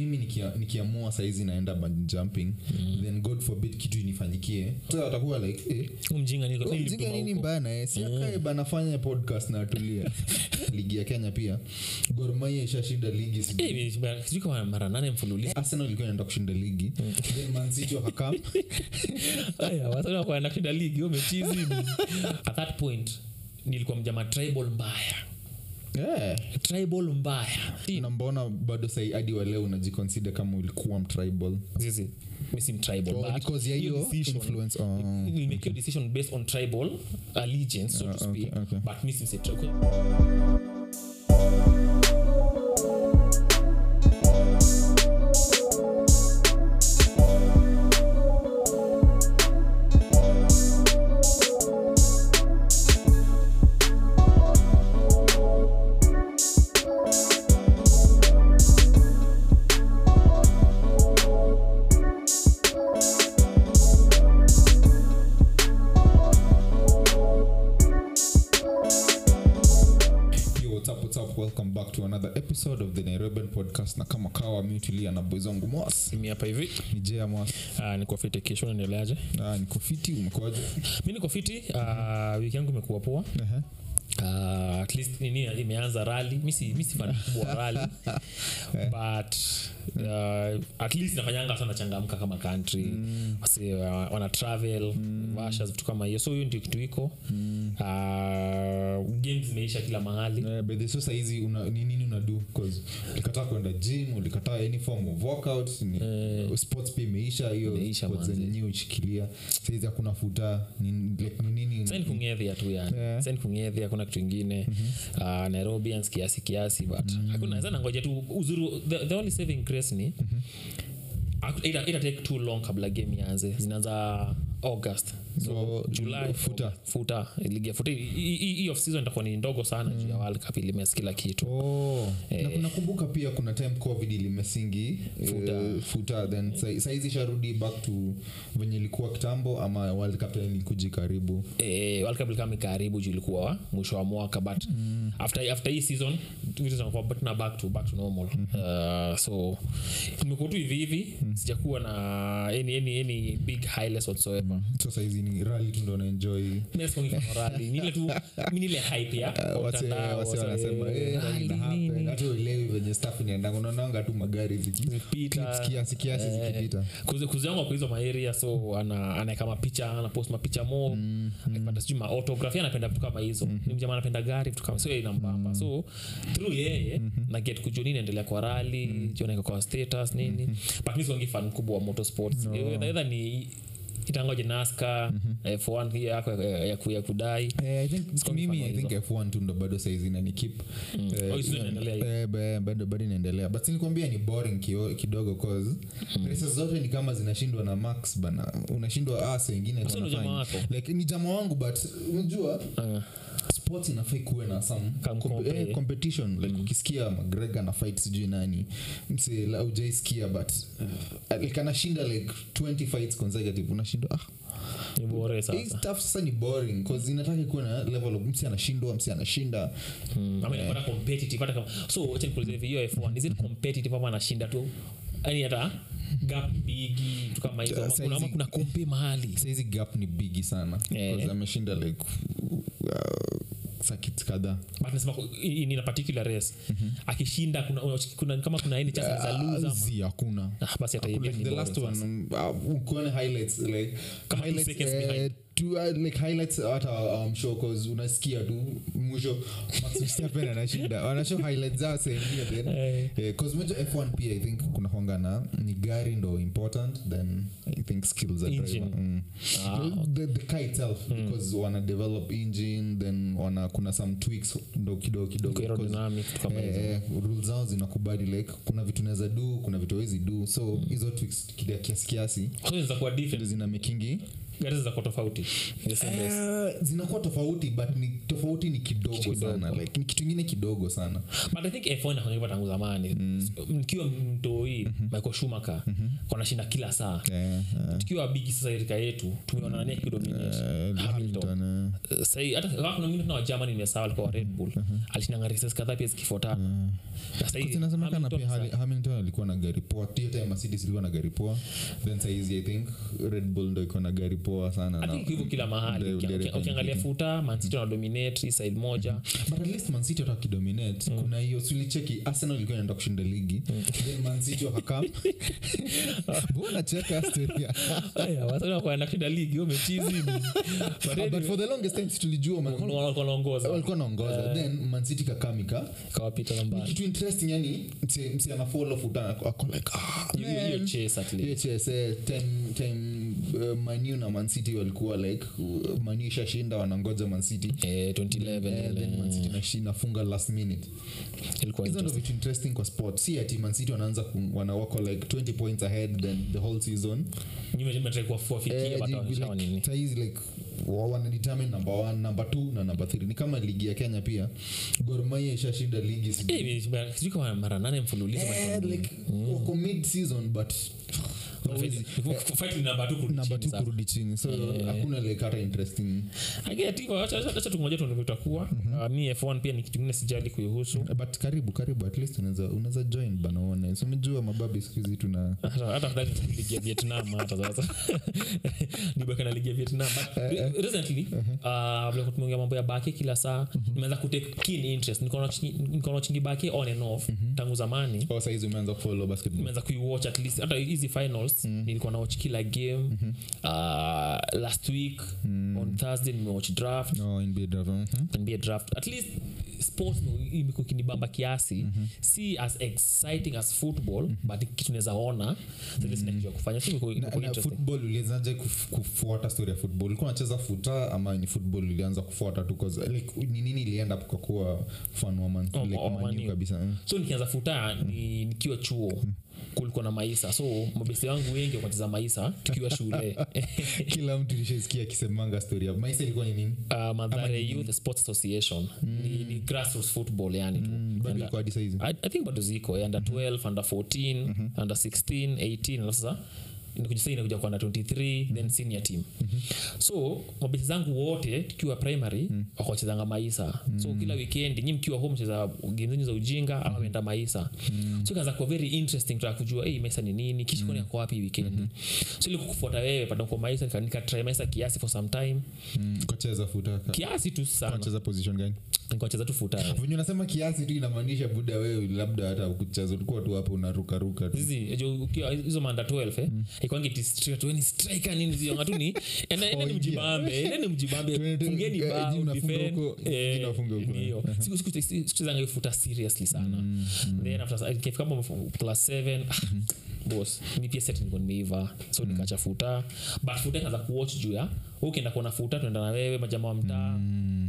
mimi nikiamua saizi naenda bungee jumping, then God forbid kitu inifanyikie, sasa watakuwa like mjinga niko mjinga nini mbaya na si akae bana fanya podcast na atulia. Ligi ya Kenya pia Gor Mahia ishashinda ligi sijui kama mara 8 mfululizo. Arsenal ilikuwa inaenda kushinda ligi, then Man City wakakam haya wasana kwa kushinda ligi umechizi. At that point nilikuwa mjama tribal mbaya. Tribal mbaya. Unamwona bado sai hadi wa leo unajiconsider kama ulikuwa mtribal. Zizi. Mimi si mtribal but because ya hiyo influence we make your decision based on tribal allegiance so to speak. Okay. But mimi si tribal. Episode of the Nairobian podcast na kama kawa mimi tulia na boys wangu Moss. Mimi hapa hivi ni Jay Moss. Niko fiti Kish, unaendeleaje? Niko fiti, umekuaje? Mimi niko fiti. Wiki yangu imekuwa poa. At least nini imeanza rally. Mimi si fan wa rally. But at least nafanyanga sana changamka kama country. Wasi wana travel, vashas vitu kama hiyo. So hiyo ndio kitu iko. Games imeisha kila mahali. By the so saizi nini unadu cause ulikataa kwenda gym, ulikataa any form of workouts, sports pia imeisha hiyo. Sports zenyewe ushikilia. Saizi hakuna futa nini. Sasa nikungevia tu yani. Sasa nikungevia kuna kitu kingine. Nairobians kiasi but hakuna sana, ngoja tu uzuru. The only saving grace ni ita take too long kabla game ianze. Zinaanza August, so July futa ligi ya futa hii off season itakuwa ni ndogo sana juu ya World Cup ile mess kila kitu. Na nakumbuka pia kuna time COVID ilimesingi futa then saizi sharudi back to venye ilikuwa kitambo, ama World Cup ilikuji karibu. World Cup ilikuwa karibu juu ilikuwa mwisho wa mwaka but after hii season vitu zinakuwa but na back to normal. So nimekuwa tu hivi sijakuwa na any big highlights whatsoever. So saizi ni rally tu ndo na enjoy. Mimi ni rally, ni ile tu mimi ile hype ya watu wanasema rally na tu ile venye staff inaenda unaonaanga tu magari zikipita kiasi zikipita. Kuzi yangu kwa hizo maeria, so ana kama picha anapost mapicha more anapenda sijui ma autograph, anapenda vitu kama hizo. Ni mjamaa anapenda gari vitu kama so ile namba. So through yeye na get kujoni naendelea kwa rally, jiona kwa status nini. But mimi sio fan mkubwa wa motorsports. Either ni kitangoje NASCAR F1 hii yako ya kudai. I think F1 tu ndo bado saizi na nikip bado inaendelea, but nilikwambia ni boring kidogo cause races zote ni kama zinashindwa na Max bana, unashindwa asa wengine tunafanya like ni jamaa wangu but unajua sports inafaa kuwe na some competition like ukisikia McGregor na fight sijui nani mse la ujaisikia but kanashinda like 20 fights consecutive unashindwa ni bore sasa. It's tough sana, ni boring cause inataka kuwa na level of msi anashinda ama inataka competitive hata kama so what you call the F1 is it competitive ama anashinda tu yani hata gap bigi tu kama hizo ama kuna kompe mahali saizi gap ni bigi sana cause ameshinda like sakit kada maana ni na particular race akishinda kuna kama kuna any chance za loser hakuna basi ataibia the last one kuna highlights like kama seconds behind do like highlights at show cause unasikia tu mwisho Verstappen anashinda wanashow highlights za saidia then cause mwisho F1 pia I think kuna hongana ni gari ndo important then I think skills are driver the car itself because wana develop engine then wana kuna some tweaks ndo kidogo aerodynamic kama hizo rules zao zinakubali like kuna vitu unaweza do kuna vitu huwezi do so hizo tweaks kiasi so zinaweza kuwa different zina making gari zako tofauti zinakuwa tofauti but ni tofauti ni kidogo sana like ni kitu kingine kidogo sana but I think F1 hakuwa tangu zamani nikiwa mtoi Michael Schumacher kuna shinda kila saa tukiwa big sasa irika yetu tumeona nani akidominate Hamilton say hata kuna mimi na Germany nimesawa kwa Red Bull alishinda ngari sasa kadhaa pia zikifuata na sasa inasemekana na pia Hamilton alikuwa na gari poa tena Mercedes ilikuwa na gari poa then say I think Red Bull ndio iko na gari poa sana na hivyo kila mahali ukiangalia futa Man City wanadominate side moja but at least Man City watakidominate kuna hiyo suli cheki Arsenal ilikuwa inaenda kushinda ligi then Man City wakakam bona cheka Australia haya wasana kwa kushinda ligi wao mechizi but for the longest time tulijua Man walikuwa naongoza then Man City kakamika kawapita namba kitu interesting yani msi ana follow futa ako like hiyo chase at least hiyo chase time Manu na Man City walikuwa like Manu ishashinda wanangoja Man City 2011 then Man City inashinda funga last minute ilikuwa interesting kwa sport si ati Man City wanaanza wanawako like 20 points ahead than the whole season nimetrek kwa kufikia bado nini so is like wana determine number 1 number 2 na number 3 ni kama ligi ya Kenya pia Gor Mahia ishashinda ligi sio kama mara 8 mfululizo like wako mid season but fighting number 2 kurudi chini so hakuna like hata interesting I get it acha tumoja tunavyotakuwa mimi F1 pia nikitumia sijali kuihusu but karibu at least unaweza join bana one so umejua mababi siku hizi tuna hata ligi ya Vietnam hata sasa ni baka na ligi ya Vietnam but recently bila kutumia mambo ya baki kila saa nimeanza kutake keen interest niko na chingi baki on and off tangu zamani kwa sasa hizo umeanza follow basketball umeanza kuiwatch at least hata hizi finals nilikuwa na watch kila game last week on Thursday nime watch draft NBA draft NBA draft at least sports imekuwa kinibamba kiasi see as exciting as football but kitu naweza ona zile ndio kufanya si na football ulianzaje kufuata story ya football ulikuwa unacheza futa ama ni football ulianza kufuata tu cause like ni nini ilienda kuwa fan wa Man City like kabisa so nikianza futa nikiwa chuo kulikuwa na maisa so mabesi wangu wengi wakatiza maisa tukiwa shule kila mtu nilishasikia akisemanga story ya maisa ilikuwa ni nini Mathare Youth Sports Association ni grassroots football yani tu bado iko hadi size I think bado ziko under 12 under 14 under 16 18 na sasa inakuja kwa under 23 then senior team so mabesi zangu wote tukiwa primary wakachezanga maisa so kila weekend nyinyi mkiwa home mcheza game zenu za ujinga ama wenda maisa so kaanza kuwa very interesting try kujua maisa ni nini Kish koni yako wapi weekend so ile kukufuata wewe pata kwa maisa kanika try maisa kiasi for some time ukacheza futa kiasi tu sana unacheza position gani nikacheza tu futa wewe unasema kiasi tu inamaanisha buda wewe labda hata ukucheza ulikuwa tu hapo unarukaruka tu hizo manda 12 ikwangi district when striker nini zio ngatu ni ene mjibambe ene mjibambe fungeni bao unafunga huko unafunga huko hiyo siku zangu futa seriously sana then after ikifika kama plus 7 boss ni pia set ni nimeiva so nikacha futa but futa kaza kuwatch juu ya ukienda kuona futa tunaenda na wewe majamaa wa mtaa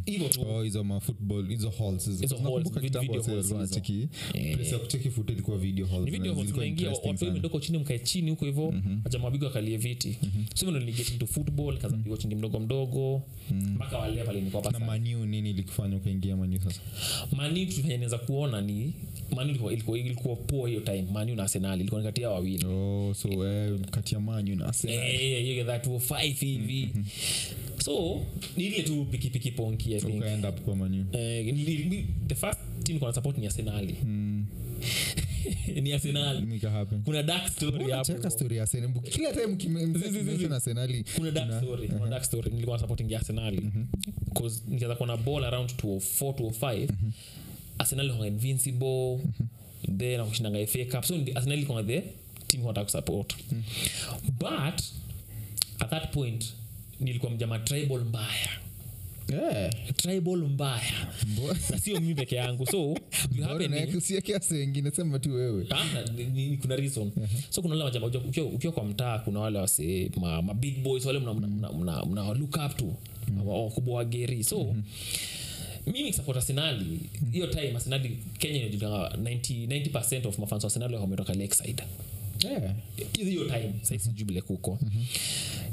hivyo tu hizo ma football hizo halls hizo nakumbuka kitambo sana cheki place ya kucheki futa ilikuwa video halls ni video halls unaingia watu wamedoko chini mkae chini huko hivyo majamaa wabigo akalie viti sio ndio get into football kaza pigo chingi mdogo mpaka wale pale nilikuwa pasa na Manu nini ilikufanya ukaingia Manu sasa Manu tunaweza kuona ni Manu ilikuwa poa hiyo time Manu na Arsenal ilikuwa kati ya wawili so kati ya Manu na Arsenal you get that 2-5 hivi so nili tu pikipiki ponki I think okay end up kwa Manu the first team kuna support ni Arsenal ni Arsenal kuna dark story hapo kuna story ya Arsenal kila time kimemsema Arsenal kuna dark story nilikuwa supporting Arsenal because nikaanza kuona ball around 204 205 Arsenal were invincible then wakishindanga FA Cup so Arsenal ilikuwa the team wanataka kusupport but at that point nilikuwa mjama tribal mbaya tribal mbaya na sio mimi peke yangu so you have any si yake asa wengine sema tu wewe kuna reason so kuna wale wajamaa ukiwa kwa mtaa kuna wale wase ma big boys wale mna look up to wakubwa wa geri so mimi support Arsenal hiyo time Arsenal Kenya ndio 90% of mafans wa Arsenal wametoka Lakeside Yeah. Hiyo time sisi jubile huko.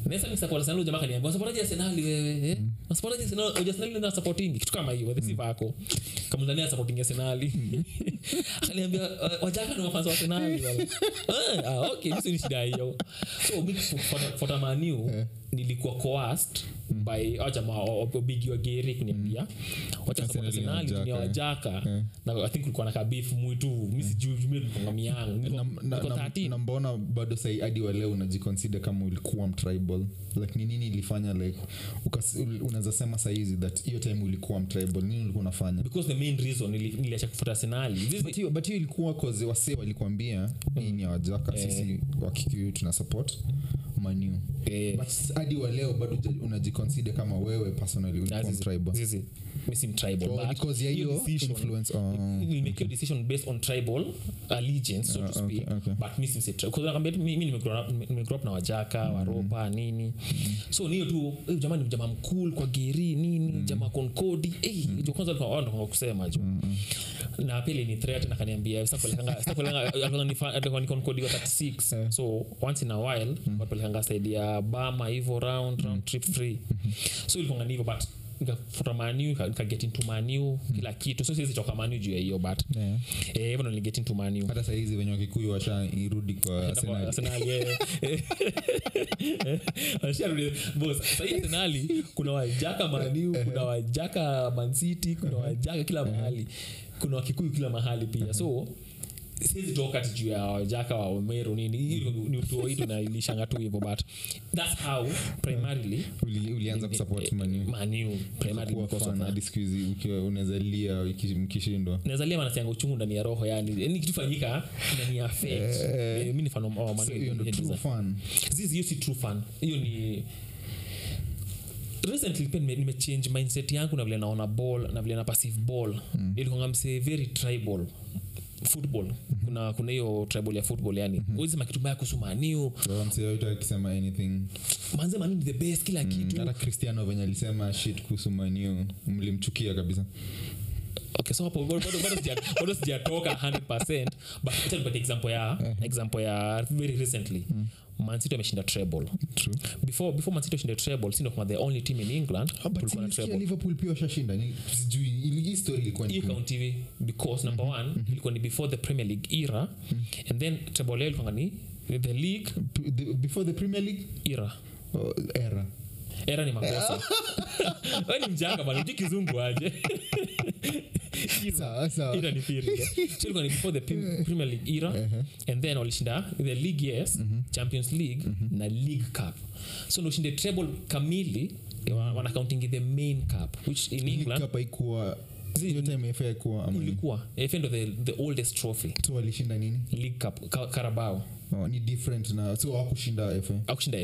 Nesa msapota sana jamaa kaniambia, "Unasapotaje Arsenal wewe?" Eh? "Unasapotaje Arsenal? Arsenal na supporting." Kitu kama hiyo, the sifa yako. Kama unania supporting Arsenal. Akaniambia, "Wajaka ni wafans wa Arsenal wale." Ah, okay, hizo ni shida hiyo. So big for the Man U nilikuwa coerced by jamaa Big Wageri kuniambia, "Wacha support Arsenal ni wajaka." Na I think kulikuwa na kabifu mwitu, mimi sijui mimi yangu. Na mbona bado sai hadi wa leo unajiconsider kama ulikuwa mtribal? Like ni nini ilifanya like unaweza sema saizi that hiyo time ulikuwa mtribal? Nini ulikuwa unafanya? Because the main reason niliacha kufuata Arsenal. But hiyo ilikuwa cause wase walikwambia nini wajaka, sisi wa Kikuyu tuna support Man U. But hadi wa leo bado unajiconsider kama wewe personally ulikuwa mtribal? Sisi mimi si mtribal, but because ya hiyo influence you make your decision based on tribal allegiance, so to speak. Okay. But mimi si tribal. Kwa sababu mimi nimegrow up na wajaka, waropa nini. So niyo tu jamaa ni jamaa mkuu kwa Geri nini, jamaa Concorde. Ndio kwanza alikuwa anaanza kusema jo. Na pili ni threat na kaniambia sasa kulanga alikuwa ni Concorde wa 36. So once in a while walipelekanga side ya Bama hivyo round trip free. So ilikuwa ngani hivyo, but from Man U I can get into Man U kila kitu, so sisi choka Man U juu hiyo, but even only get into Man U hata sasa hizi wenye Kikuyu washarudi kwa Arsenal. Washarudi boss sasa hizi Arsenal, kuna wajaka Man U, kuna wajaka Man City, kuna wajaka kila mahali, kuna wakikuyu kila mahali pia. So sisi toka tiju ya wajaka wa Omero nini ni utoa hiyo na ilishanga tu hivyo, but that's how primarily ulianza kusupport Man U primarily because na discuzi ukiwa unazalia ukishindwa nazalia wanasianga uchungu ndani ya roho, yani kitu fanyika ndani ya faith. Mimi ni fan wa Man U, hiyo ndio true fan. This is true fan. Hiyo ni recently pia nimechange mindset yangu na vile naona ball na vile na passive ball. Nilikuwa mse very tribal football. Kuna hiyo tribal ya football, yani uwezi makitumia kusumanio msio yote akisema anything manze Man ni the best kila kitu. Hata Cristiano venye alisema shit kusumanio mlimchukia kabisa. Okay, so hapo bado sijatoka 100%, but tell me example ya very recently Man City ameshinda treble. True. Before Man City ameshinda treble, sino kama the only team in England kulikuwa treble. Liverpool pia washashinda. Ni sijui ile story ilikuwa ni Count TV because number 1 ilikuwa ni before the Premier League era, and then treble ilikuwa ni the league before the Premier League era ni makosa. Wewe ni mjanga bwana, ukizungu aje. Sawa. Ila ni period. Sio ilikuwa ni before the Premier League era, and then walishinda the league, Champions League na League Cup. So ndio ushinde treble kamili, wana counting the main cup which in England League Cup haikuwa hiyo time FA haikuwa ilikuwa FA ndio the oldest trophy. So walishinda nini? League Cup, Carabao. Ni different na so hakushinda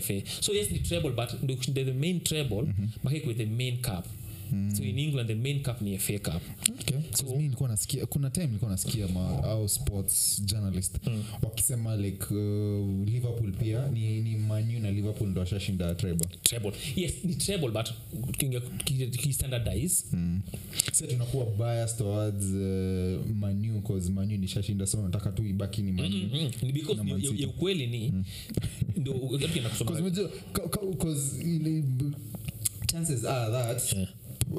FA. So yes ni treble, but ndio kushinda the main treble back with the main cup. So in England the main cup ni FA Cup. Okay. So mimi nilikuwa nasikia kuna time nilikuwa nasikia au sports journalist wakisema like Liverpool pia ni Man U na Liverpool ndio washashinda treble. Yes ni treble, but kinga standardize. Sasa tunakuwa biased towards Man U because Man U nishashinda, so nataka tu ibaki ni Man U. Ni because ni ukweli ni ndio ukienda kusoma because ile chances are that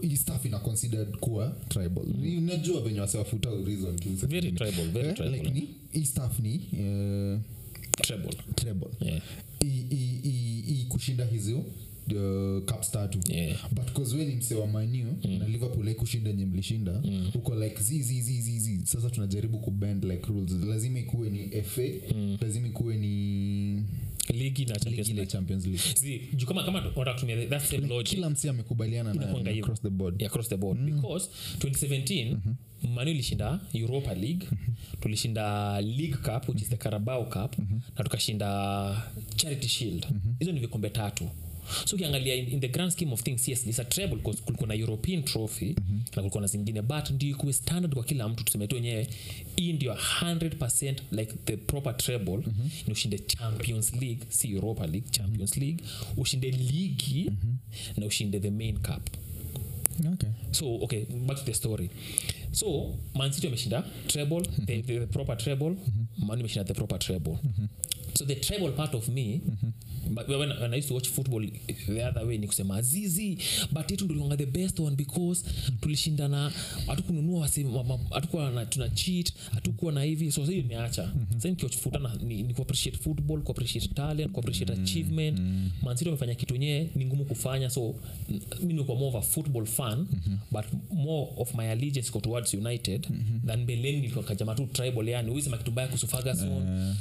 hii stuff ina considered kuwa tribal. Unajua venye wasewafuta reason tu very tribal like ni hii stuff ni tribal kushinda hizo the cup statu, but because when msewa Man U na Liverpool kushinda nyemlishinda uko like zi sasa tunajaribu kubend like rules, lazima ikuwe ni FA, lazima ikuwe ni ligi na Champions League. Si kama watatumia that same logic, kila msee amekubaliana na across the board because 2017 Man U ilishinda Europa League, tulishinda League Cup which is the Carabao Cup, na tukashinda Charity Shield. Hizo ni vikombe tatu. So ukiangalia in the grand scheme of things, yes it's a treble because kulikuwa na European trophy na kulikuwa na zingine, but ndio kwa standard kwa kila mtu tuseme tu wenyewe hii ndio 100% like the proper treble ni ushinde Champions League, si Europa League, Champions League, ushinde ligi na ushinde the main cup. Okay, back to the story. So Man City ameshinda treble, the proper treble, animation at the proper treble. Mm-hmm. So the treble part of me, mm-hmm. but when I used to watch football the other way, nikusema Zizi, but it will longer the best one because tulishindana, hatukununua wasema, hatukuwa tuna cheat, hatukuwa na hivi, so hiyo nimeacha. Sasa nikichofutana ni ku appreciate football, ku appreciate talent, ku appreciate achievement. Mm-hmm. Man City wamefanya kitu yenyewe ni ngumu kufanya, so mimi ni kwa more of a football fan, mm-hmm. but more of my allegiance go towards United mm-hmm. than Beleni kwa kajama tu tribal yani uweze makitumbaya kusufaga soon.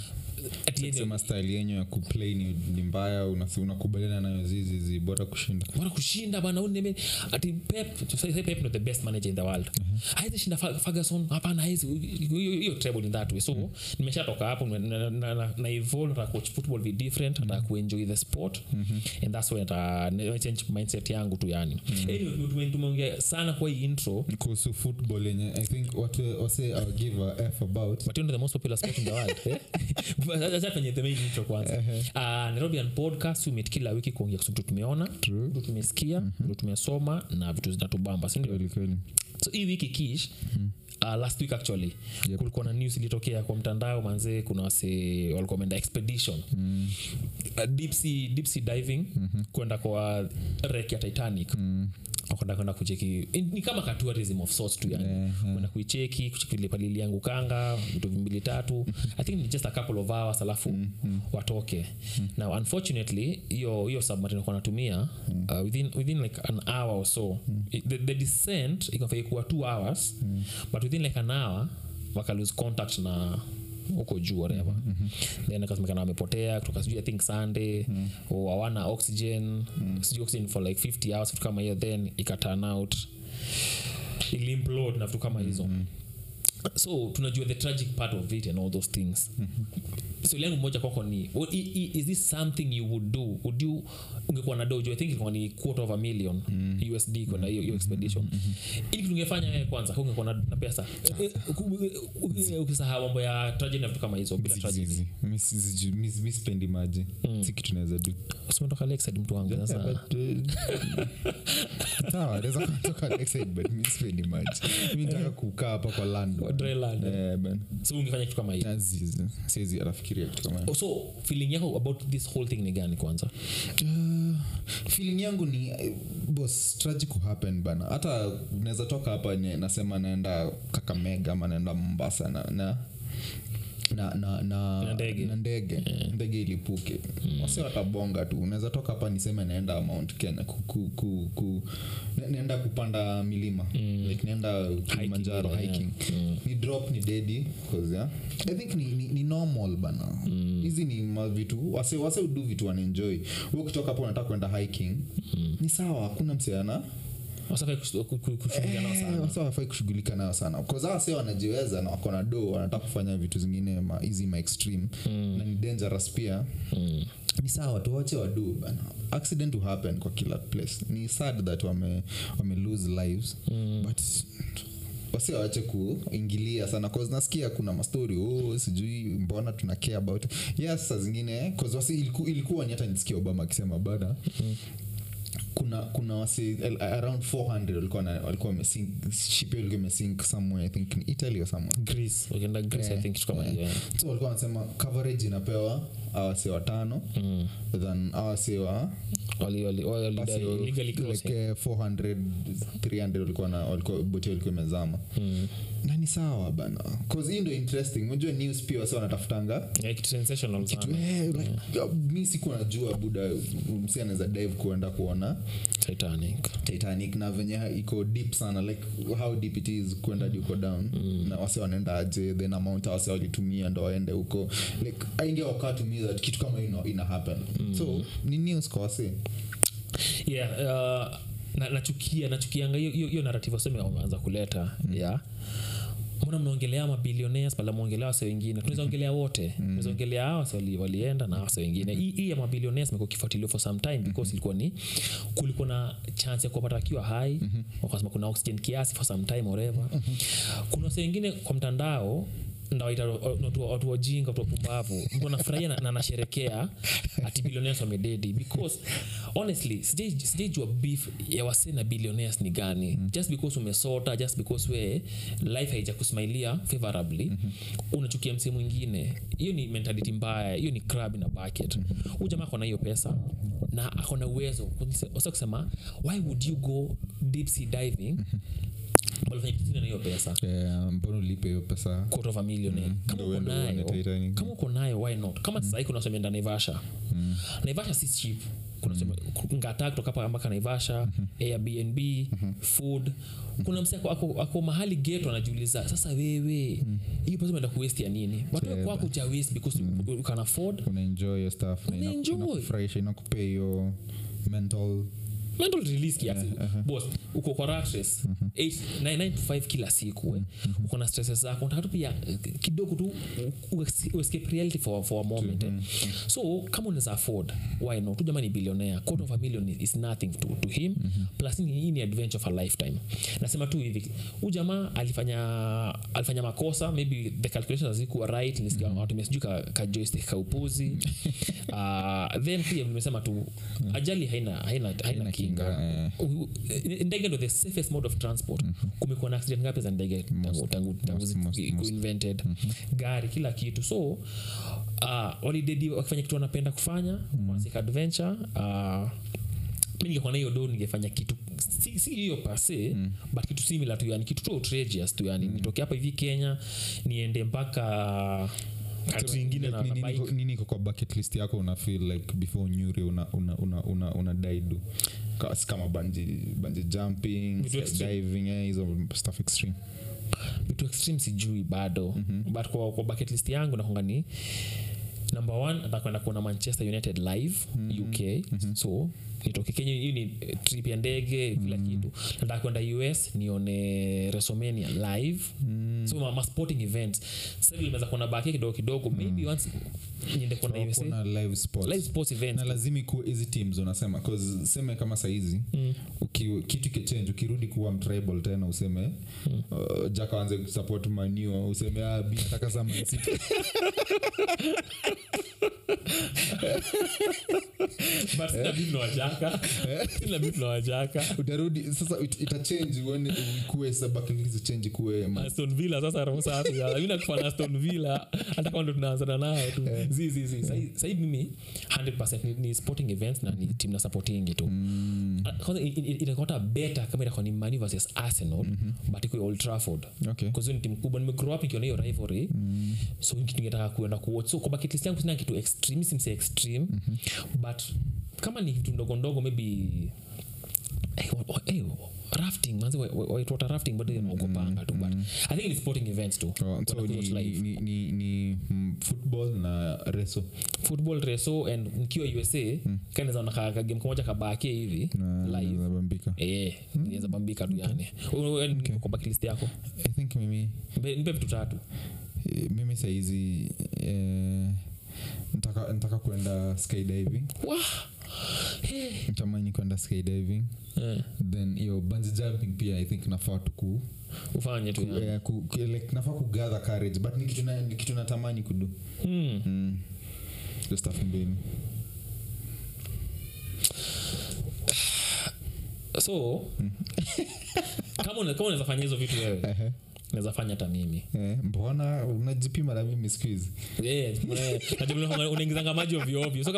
Sema style yenyewe ya kuplay ni mbaya, unakubaliana nayo Zizi, bora kushinda. Bora kushinda bana, uneme ati Pep, to say Pep not the best manager in the world. Haizi shinda Ferguson, hapana haizi hiyo treble in that way. So nimeshatoka hapo na evolve na coach football be different and I enjoy the sport and that's when I change mindset yangu tu yani. Anyway, tumeongea sana kwa hii intro kuhusu football yenyewe. I think what we say I'll give a F about. But you know the most popular sport in the world. Sasa kwenye theme hiyo kwanza. Nairobian podcast summit kila wiki kuongea kusubutu tumeona, ndio tumesikia, ndio tumesoma na vitu zinatubamba, si ndio? So hii wiki Kish, last week actually, yep. Kulikuwa na news ilitokea kwa mtandao manze, kuna wase walikuwa wameenda expedition. Deep sea diving kwenda kwa wreck ya Titanic. Kwenda kucheki ni kama tourism of sorts tu yani. Kwenda kucheki ile palili yangu kanga vitu 2-3. I think it's just a couple of hours alafu watoke. Now unfortunately hiyo submarine kwa natumia within like an hour or so the descent ikafika kwa 2 hours but within like an hour waka lose contact na huko juu whatever. Then akasemekana wamepotea kutoka sijui I think Sunday au hawana oxygen, sijui oxygen for like 50 hours kama hiyo then ikaturn out ilimplode na vitu kama hizo. So tunajua the tragic part of it and all those things. So lengo moja kwako ni is this something you would do? Would you ungekuwa na dojo I think ilikuwa ni $250,000 USD kwa hiyo expedition. Ili ungefanya wewe kwanza ungekuwa na pesa. Ukisahau mambo ya tragedy na vitu kama hizo bila tragedy. Mimi sipendi maji. Si kitu tunaweza do. Usimtoka Lakeside mtu wangu sasa. Sawa, lazima kutoka Lakeside but mimi sipendi maji. Mimi nataka kukaa hapa kwa land. Dreland. Man. So ungefanya kitu kama hiyo. Sizi alafikiria kitu kama hiyo. Also feeling yako about this whole thing ni gani kwanza? Feeling yangu ni boss tragic could happen bana. Hata naweza toka hapa nasema naenda Kakamega ama naenda Mombasa na ndege ndege ilipuke wasio watabonga tu. Unaweza toka hapa niseme naenda Mount Kenya naenda kupanda milima like naenda Kilimanjaro hiking ni drop ni dead cause yeah I think ni normal bana hizi ni mavitu wase udu vitu wana enjoy wewe kutoka hapo unataka kwenda hiking ni sawa hakuna msiana wasafai kushughulika nao sana. Wasafai kushughulika nao sana. Kwa sababu sasa wanajiweza na wako na do wanataka kufanya vitu zingine hizi ma extreme na ni dangerous pia. Ni sawa tu wote wadu bana. Accident to happen kwa kila place. Ni sad that wame lose lives but wasi waache kuingilia sana cause nasikia kuna mastori sijui mbona tuna care about. Yes saa zingine cause wasi ilikuwa ni hata nisikia Obama akisema bana. Kuna wasi around 400 walikuwa wamesink ship ile imesink somewhere I think in Italy or somewhere Greece wakaenda Greece I think kama hiyo so walikuwa wanasema coverage inapewa wasi watano then wasi wali legally crossing like 400 300 walikuwa boti walikuwa imezama na ni sawa bana cause hiyo ndio interesting unajua news pia wasi wanatafutanga like sensational kitu mimi sikuwa najua buda msi anaweza dive kuenda kuona Titanic na venye iko deep sana like how deep it is kwenda huko down na wase wanaenda aje then amount wase walitumia ndio waende huko like ingekuwa to me that kitu kama hiyo ina happen so ni news kwa wase yeah nachukianga hiyo narrative waseme wameanza kuleta yeah mbona mnaongelea mabilionaires bali mnaongelea wase wengine tunaweza ongelea wote tunaweza ongelea hao walienda na wase wengine hii ya mabilionaires imekuwa kifuatiliwa for some time because ilikuwa ni kulikuwa na chance ya kupata kiwa high wakasema kuna oxygen kiasi for some time or ever kuna wase wengine kwa mtandao ndawaita watu wajinga kwa pumbavu. Mko nafurahia na nasherekea ati billionaires wamededi, because honestly sijajua beef ya wase na billionaires ni gani. Just because umesota, just because we life haijakusmailia favorably, unachukia mse mwingine. Hiyo ni mentality mbaya, hiyo ni crab in a bucket. Huyu jamaa ako na hiyo pesa na ako na uwezo. Usisema why would you go deep sea diving? Mbona unafanya hiyo pesa? Mbona ulipe hiyo pesa? Quarter of a million. Kama uko nayo why not? Kama sasa hivi unasema ndio Naivasha. Naivasha si cheap. Kuna sema ngata kutoka hapa mpaka Naivasha, Airbnb, food. Kuna mse ako mahali ghetto anajiuliza, sasa wewe hii pesa unaenda kuwaste ya nini? Watu wako cha waste because you can afford. Una enjoy your stuff na inakufurahisha, inakupa hiyo mental release kiasi. Boss uko kwa stress 8 to 9 kila siku, uko na stress zako, unataka pia kidogo tu escape reality for a moment. So kama unaweza afford, why not? Tu jamani billionaire, quarter of a million is nothing to him. Plus ni adventure of a lifetime. Nasema tu hivi, huyu jamaa alifanya makosa, maybe the calculations hazikuwa right, nisikia watu mesijuka ka joystick ka upuzi. Then pia nimesema tu ajali haina kinga. Ndege ndo the safest mode of transport. Kumekuwa na accident ngapi za ndege tangu invented? Gari, kila kitu. So holiday wakifanya kitu wanapenda kufanya, music adventure. Mimi ningekuwa na hiyo do, ningefanya kitu si hiyo pase, but kitu similar tu, yani kitu outrageous tu, yani nitoke hapa hivi Kenya niende mpaka kitu kingine na bike. Nini iko kwa bucket list yako? Una feel like before nyuri una daidu kama bungee jumping, diving, hizo stuff extreme? Vitu extreme sijui bado, but kwa bucket list yangu na kungani number 1 nataka kuona Manchester United live UK. So nitoke Kenya, hiyo ni trip ya ndege, kila kitu. Nataka kwenda US nione WrestleMania live. So ma sporting events sasa nimeza kuona baki kidogo, maybe once niende kwa US na live sports events. Na lazima kuwe hizi teams unasema, because sema kama saa hizi kitu kichange, ukirudi kuwa mtribal tena useme Jaka anze kusupport Manu, useme abi nataka za Man City. But sina bino ajaka utarudi sasa, itachange when request backlinks change kuwe Aston Villa. Sasa Ramosha hapo yuna kwa Aston Villa, hata kama ndo tunaanza nao tu sasa mimi 100% ni sporting events na ni team na supporting tu. Kwanza inakuwa better kama inakuwa ni Man versus Arsenal, but iko Old Trafford, because ni team kubwa. Nimegrow up nikiona hiyo rivalry, so ningetaka kuenda kuwatch. So kwa bucket list yangu sina kitu extreme, si extreme, but kama ni kitu ndogo maybe rafting, manzi water rafting, but ukopanga tu. But I think it's sporting events too. So ni football na reso, football reso, and nikiwa USA kana za unaka game moja kabaki hivi live zabambika, ni zabambika tu yani. Wewe kwa bucket list yako? I think mimi nipe vitu tatu. Mimi saa hizi nataka kwenda skydiving. Nitamani kwenda skydiving. Then hiyo bungee jumping pia I think nafaa tu ufanye tu, like nafaa kugather courage, but ni kitu natamani kudu. Just stuff in game. So kama unafanya hizo vitu wewe, naweza fanya hata mimi. Mbona unajipima na mimi squeeze? Najipima, unaingiza maji ovyo. So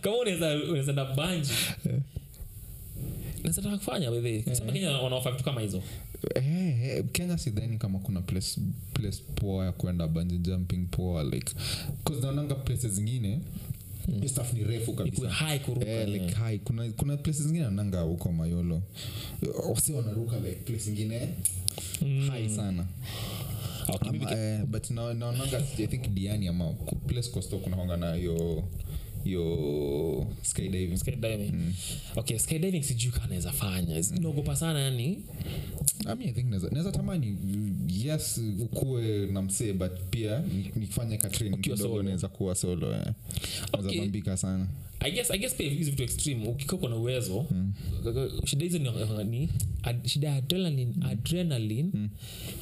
kama unaweza na bungee. Naweza kufanya wewe. Sasa Kenya wanaofa vitu kama hizo. Kenya sidhani kama kuna place poa ya kwenda bungee jumping poa, like because naonanga places zingine stuff ni refu kabisa. High kuruka. Like high. Kuna places zingine nanga huko Mayolo. Wasi wanaruka like place zingine high sana. But no nanga I think Diani ama place Costa kuna honga na yo skydiving. Okay, skydiving sijui kana naweza fanya. Naogopa sana yani. I think naweza tamani, yes, ukue na mse, but pia nifanye ka training kidogo, naweza kuwa solo. Naweza bambika sana. I guess pia hizo vitu extreme ukikoko na uwezo. Shida hizo ni shida ya adrenaline,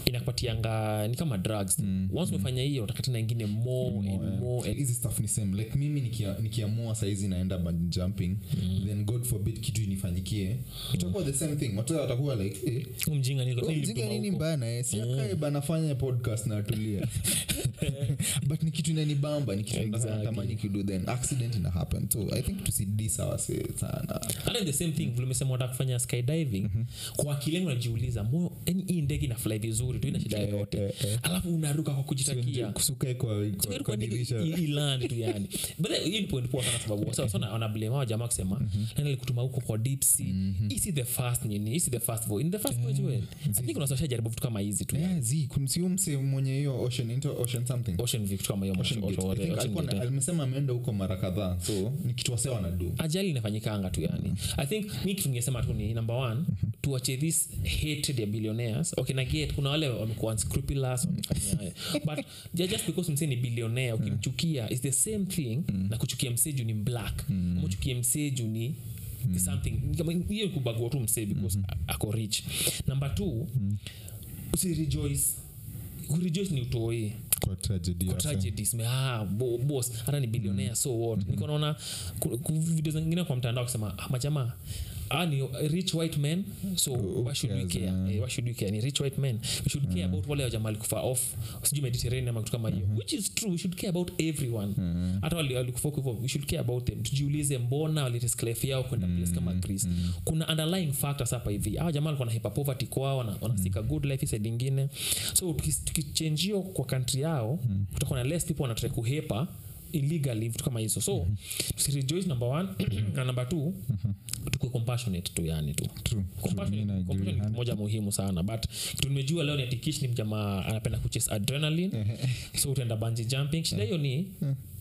inakupatianga ni kama drugs. Once umefanya hiyo utakata na nyingine more easy stuff. Ni same like mimi nikiamua saa hizi naenda bungee jumping, then god forbid kitu inifanyikie, itakuwa the same thing. Watu watakuwa like mjinga nini mbaya na yeye siakae bana fanya podcast na atulia. But ni kitu inanibamba, ni kitu natamani kidu, then accident ina happen. So I think to see this ourselves and the same thing vile msema nataka kufanya skydiving kwa kilengo unajiuliza moyo hii ndege ina fly vizuri tu ina shida yote, alafu unaruka kwa kujitakia kusuka kwa dirisha iland tu yani. But hiyo ni point poa sana sababu sasa wana blame wao jamaa kusema nani alikutuma huko kwa deep sea. Is the first nini, is the first voyage, in the first voyage well I think unasosha jaribu vitu kama hizi tu kumsiumse mwenye hiyo ocean into ocean something ocean vitu kama hiyo ocean or alikuwa amesema ameenda huko mara kadhaa, so ni kitu wase wanadu ajali inafanyika anga tu yani. I think mimi kitu ningesema tu ni number 1 to achieve this hate the billionaires. Okay na get kuna wale wamekuwa unscrupulous wanafanya but just because mseni billionaire ukimchukia is the same thing na kuchukia mseju ni black mchukie mseju ni something kama hiyo kubagua tu mse because ako rich. Number 2 usirejoice ni utoe kwa tragedy yake. Tragedies boss hata ni billionaire so what. Niko naona video zingine kwa mtandao kusema majamaa ani rich white men so why should we care? Why should we care? Ni rich white men we should care about wale wajamaa walikufa off sijui Mediterranean ama kitu kama hiyo, which is true. We should care about everyone hata wale walikufa kwa we should care about them. Tujiulize mbona walitisclafe yao kwenda place kama Greece. Kuna underlying factors hapa hivi hawa jamaa walikuwa na hyper poverty kwao wanasika good life side nyingine, so tukichange hiyo kwa country yao kutakuwa na less people wanataka kuhepa illegally vitu kama hizo. So rejoice number 1 na number 2 tukue compassionate tu yani tu. Compassion ni moja muhimu sana but tumejua leo ni Kish ni mjamaa anapenda kuchase adrenaline so utaenda bungee jumping shida hiyo ni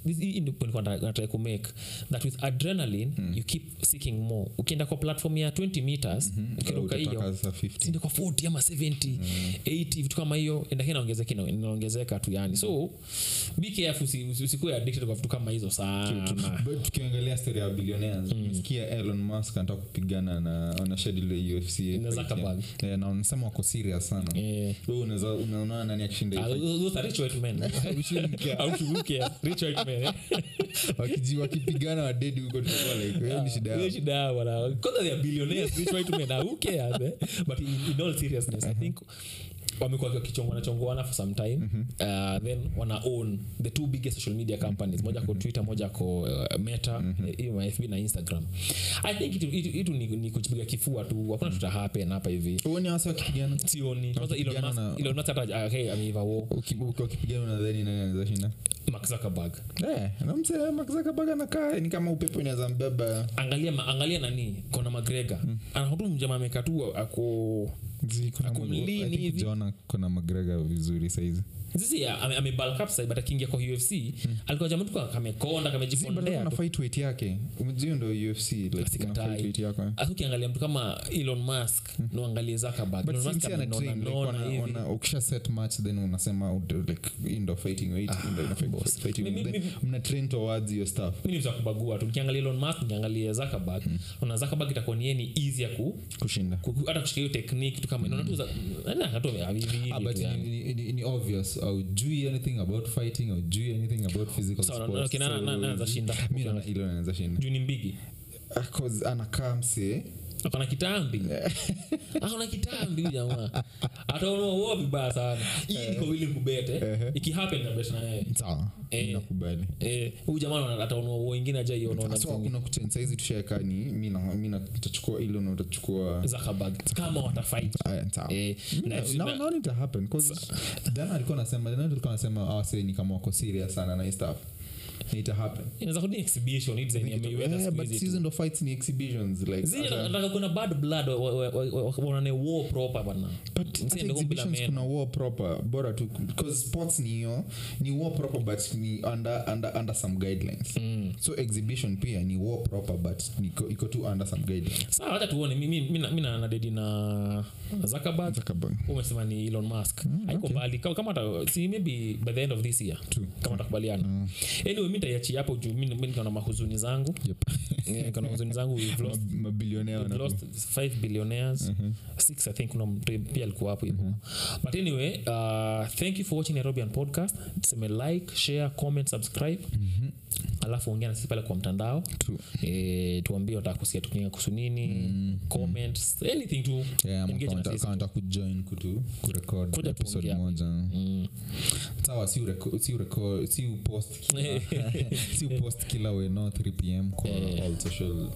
this independent contract that I could make that with adrenaline you keep seeking more. Ukienda kwa platform ya 20 meters ukiruka hiyo ndio kwa 40 ama 70 80 vitu kama hiyo endelea inaongezeka tu yani. So be careful usikue addicted kwa vitu kama hizo sana. But tukiangalia story ya billionaires nisikia Elon Musk anataka kupigana na on a schedule ya UFC na wanasema wako serious sana. Wewe unaweza unaona nani akishinda hiyo rich white man au rich white wakipigana wa dedi huko tutakuwa like hiyo ni shida. Hiyo shida wala kwanza ya billionaires which way to men who cares but in all seriousness I think wamekuwa wakichongoana for some time then wana own the two biggest social media companies, moja kwa Twitter, moja kwa Meta FB na Instagram. I think it ni kujipiga kifua tu hakuna tuta happen hapa hivi. Uone hasa wakipigana sioni kwanza Elon Musk okay ameiva wao ukipigana nadhani nani anaweza shinda Mark Zuckerberg. Namsema Mark Zuckerberg anakaa ni kama upepo inaweza mbeba. Angalia nani Conor McGregor anahudumu jamaa amekatua ako kumlini John Conor McGregor vizuri saizi. Sisi amebulk up side but akiingia kwa UFC alikuwa jamaa tu amekonda amejipondea na fight weight yake. Umejio ndio UFC like na fight weight yake. Ukiangalia mtu kama Elon Musk na angalia Zuckerberg. Elon Musk anaona ukisha set match then unasema like end of fighting weight ndio boss fighting then mna trend towards your stuff. Mimi niweza kubagua tu ukiangalia Elon Musk ukiangalia Zuckerberg na Zuckerberg itakuwa ni yeye easy ya kushinda. Hata kushika hiyo technique tu kama inaona tu hata hivi but ni obvious au juu anything about fighting au juu anything about physical sports. Okay naanza shinda. Mimi naona hilo naanza shinda. Juu ni mbigi. Cause anakaa mse akona kitambi jamaa ataona wao vibaya sana. Hii iko ile kubete iki happen na best na yeye sawa nakubali huyu jamaa ataona wao wengine aje yona sasa kuna kutensa saizi tusheka ni mimi na tutachukua ile na tutachukua Zuckerberg kama watafight sawa no need to happen cause then alikuwa anasema awase ni kama wako serious sana na stuff need to happen. Inaweza kuwa ni exhibition it's any Mayweather but season of fights ni exhibitions like nataka kuna bad blood wanaone war proper bana but exhibitions kuna war proper bora tu because sports ni war proper but ni under some guidelines so exhibition pia ni war proper but iko tu under some guidelines. Sawa hata tuone mimi na dadi na Zuckerberg umesema ni Elon Musk haiko mbali kama maybe by the end of this year kama tutakubaliana anyway mimi nitaiachi hapo juu mimi niko na mahuzuni zangu. Niko na mahuzuni zangu, we've lost mabilionea, we've lost 5 billionaires, 6 I think kuna pia alikuwa hapo hivyo. But anyway, thank you for watching Nairobian Podcast. Tuseme like, share, comment, subscribe. Alafu ongea na sisi pale kwa mtandao. Tuambie utakusikia tukinga kuhusu nini, comments, anything tu. Engage na sisi. Kama unataka kujoin kurecord episode moja. Sawa, si upost kila si upost kila we no 3pm kwa all social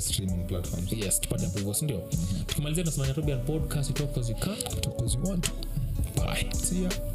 streaming platforms. Yes, tupate hapo hivyo, ndio. Tukimalizia na Nairobian Podcast, we talk as we can, talk as you want. Bye. See ya.